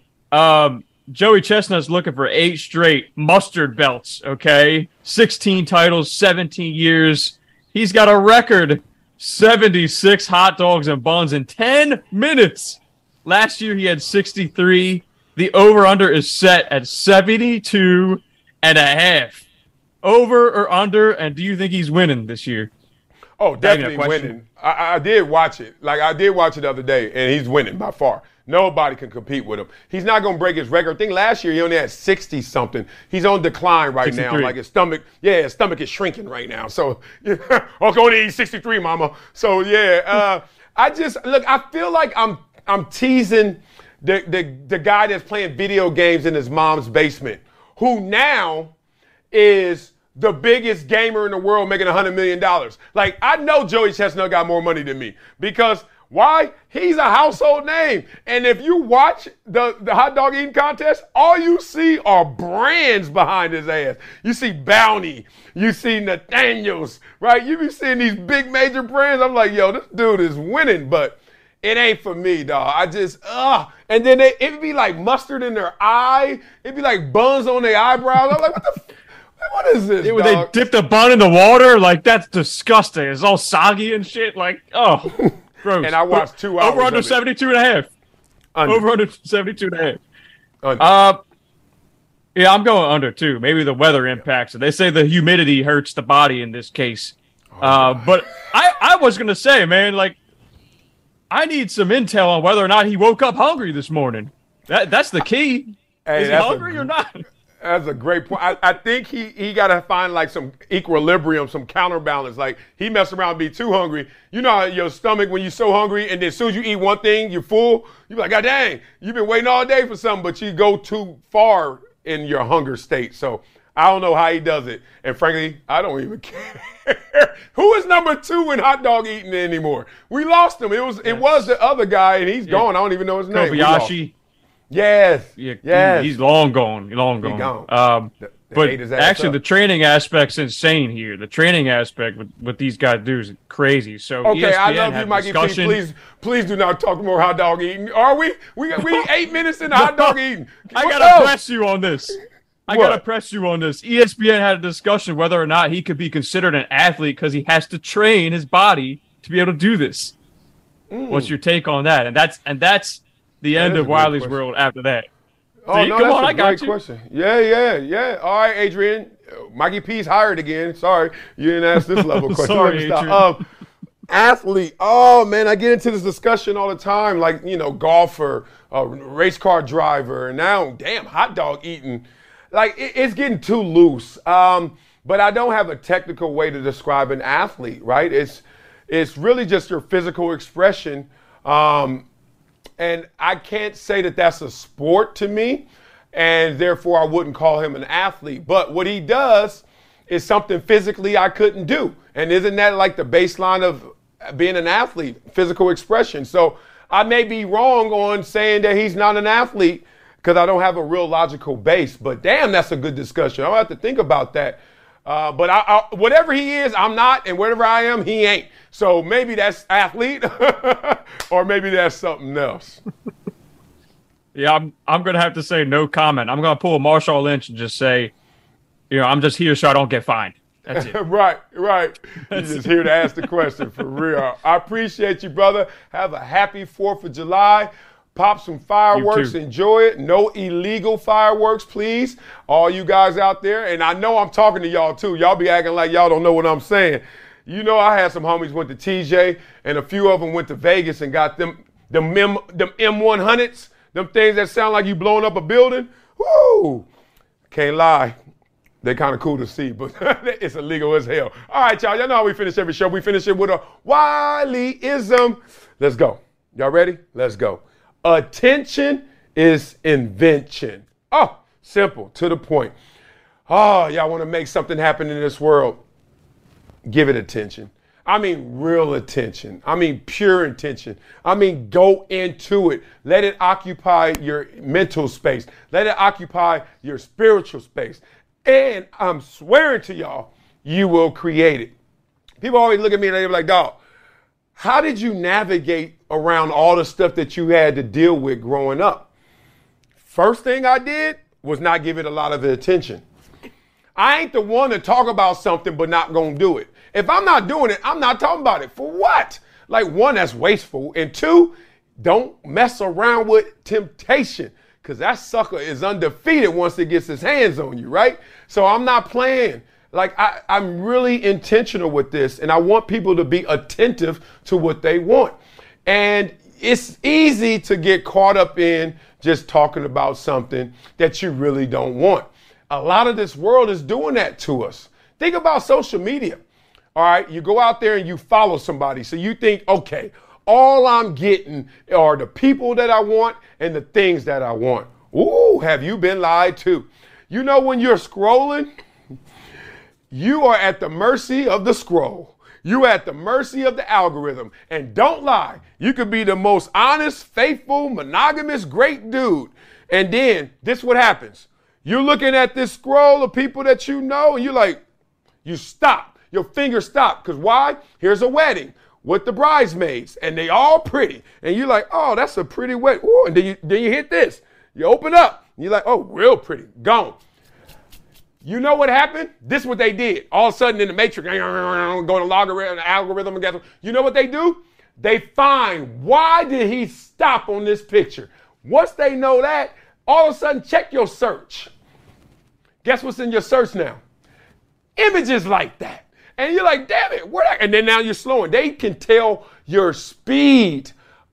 Joey Chestnut's looking for 8 straight mustard belts, okay? 16 titles, 17 years. He's got a record. 76 hot dogs and buns in 10 minutes. Last year, he had 63. The over-under is set at 72.5. Over or under, and do you think he's winning this year? Oh, definitely winning. I did watch it. Like, I did watch it the other day, and he's winning by far. Nobody can compete with him. He's not going to break his record. I think last year he only had 60-something. He's on decline right 63. Now. Like, his stomach is shrinking right now. So, yeah. I'm going to eat 63, mama. So, yeah. I feel like I'm teasing the guy that's playing video games in his mom's basement, who now is the biggest gamer in the world making $100 million. Like, I know Joey Chestnut got more money than me because – why? He's a household name. And if you watch the hot dog eating contest, all you see are brands behind his ass. You see Bounty. You see Nathaniels, right? You be seeing these big major brands. I'm like, yo, this dude is winning, but it ain't for me, dog. I just, And then it'd be like mustard in their eye. It'd be like buns on their eyebrows. I'm like, what is this, dog? They dipped a bun in the water? Like, that's disgusting. It's all soggy and shit. Like, oh. Gross. And I watched 2 hours. Over under 72.5. Over under 72.5. Yeah, I'm going under too. Maybe the weather impacts it. They say the humidity hurts the body in this case. But I was gonna say, man, like I need some intel on whether or not he woke up hungry this morning. That's the key. Hey, is he hungry or not? That's a great point. I think he got to find like some equilibrium, some counterbalance. Like he messed around and be too hungry. You know how your stomach when you're so hungry and then as soon as you eat one thing, you're full. You're like, God dang, you've been waiting all day for something, but you go too far in your hunger state. So I don't know how he does it. And frankly, I don't even care. Who is number two in hot dog eating anymore? We lost him. It was the other guy, and he's gone. I don't even know his name. Kobayashi. Yes. Yeah, yes. He's long gone. He's gone. But actually, the training aspect's insane here. The training aspect with these guys do is crazy. So okay, ESPN I love you, Mikey P. Please do not talk more hot dog eating. Are we? We 8 minutes into hot dog eating. I gotta press you on this. ESPN had a discussion whether or not he could be considered an athlete because he has to train his body to be able to do this. What's your take on that? And that's the end of Wiley's World after that. Oh, no, that's a great question. Yeah. All right, Adrian. Mikey P's hired again. Sorry, you didn't ask this level question. Sorry, Adrian. Athlete. Oh, man, I get into this discussion all the time, like, you know, golfer, race car driver, and now, damn, hot dog eating. Like, it's getting too loose. But I don't have a technical way to describe an athlete, right? It's really just your physical expression. And I can't say that that's a sport to me, and therefore I wouldn't call him an athlete. But what he does is something physically I couldn't do. And isn't that like the baseline of being an athlete, physical expression? So I may be wrong on saying that he's not an athlete because I don't have a real logical base. But, damn, that's a good discussion. I'll have to think about that. But I, whatever he is, I'm not, and whatever I am, he ain't. So maybe that's athlete, or maybe that's something else. Yeah, I'm gonna have to say no comment. I'm gonna pull a Marshawn Lynch and just say, you know, I'm just here so I don't get fined. That's it. Right. You're just here to ask the question for real. I appreciate you, brother. Have a happy 4th of July. Pop some fireworks, enjoy it. No illegal fireworks, please. All you guys out there, and I know I'm talking to y'all too. Y'all be acting like y'all don't know what I'm saying. You know I had some homies went to TJ, and a few of them went to Vegas and got them M100s, them things that sound like you blowing up a building. Woo! Can't lie. They're kind of cool to see, but it's illegal as hell. All right, y'all. Y'all know how we finish every show. We finish it with a Wiley-ism. Let's go. Y'all ready? Let's go. Attention is invention. Oh, simple, to the point. Oh, y'all want to make something happen in this world? Give it attention. I mean real attention. I mean pure attention. I mean go into it. Let it occupy your mental space. Let it occupy your spiritual space. And I'm swearing to y'all, you will create it. People always look at me and they're like, dog, how did you navigate around all the stuff that you had to deal with growing up? First thing I did was not give it a lot of attention. I ain't the one to talk about something but not gonna do it. If I'm not doing it, I'm not talking about it. For what? Like, one, that's wasteful. And two, don't mess around with temptation because that sucker is undefeated once it gets its hands on you, right? So I'm not playing. Like, I'm really intentional with this, and I want people to be attentive to what they want. And it's easy to get caught up in just talking about something that you really don't want. A lot of this world is doing that to us. Think about social media. All right, you go out there and you follow somebody. So you think, okay, all I'm getting are the people that I want and the things that I want. Ooh, have you been lied to? You know, when you're scrolling, you are at the mercy of the scroll. You're at the mercy of the algorithm. And don't lie, you could be the most honest, faithful, monogamous, great dude. And then this what happens. You're looking at this scroll of people that you know, and you're like, you stop. Your fingers stop. Because why? Here's a wedding with the bridesmaids, and they all pretty. And you're like, oh, that's a pretty wedding. Ooh, and then you hit this. You open up. And you're like, oh, real pretty. Gone. You know what happened? This is what they did. All of a sudden in the matrix, going to logarithm, algorithm, and you know what they do? They find, why did he stop on this picture? Once they know that, all of a sudden check your search. Guess what's in your search now? Images like that. And you're like, damn it, where? And then now you're slowing. They can tell your speed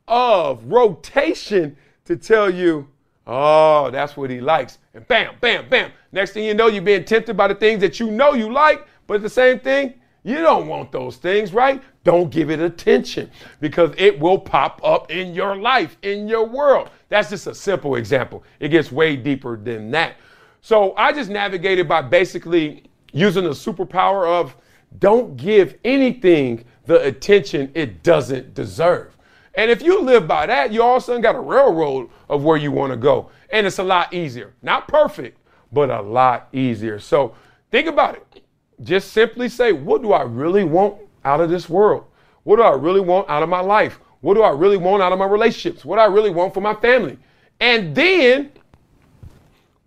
of rotation to tell you, Oh, that's what he likes. And bam, bam, bam. Next thing you know, you're being tempted by the things that you know you like, but at the same thing, you don't want those things, right? Don't give it attention because it will pop up in your life, in your world. That's just a simple example. It gets way deeper than that. So I just navigated by basically using the superpower of don't give anything the attention it doesn't deserve. And if you live by that, you all of a sudden got a railroad of where you want to go. And it's a lot easier. Not perfect, but a lot easier. So think about it. Just simply say, what do I really want out of this world? What do I really want out of my life? What do I really want out of my relationships? What do I really want for my family? And then,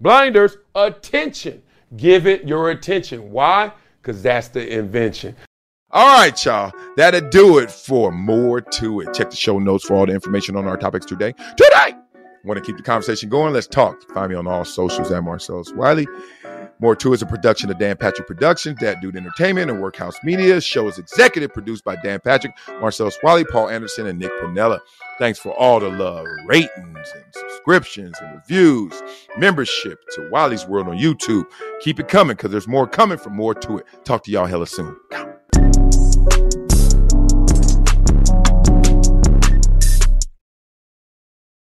blinders, attention. Give it your attention. Why? Because that's the invention. All right, y'all. That'll do it for More to It. Check the show notes for all the information on our topics today. Today! Want to keep the conversation going? Let's talk. Find me on all socials at Marcellus Wiley. More to It is a production of Dan Patrick Productions, That Dude Entertainment, and Workhouse Media. The show is executive produced by Dan Patrick, Marcellus Wiley, Paul Anderson, and Nick Piniella. Thanks for all the love, ratings, and subscriptions, and reviews, membership to Wiley's World on YouTube. Keep it coming because there's more coming from More to It. Talk to y'all hella soon.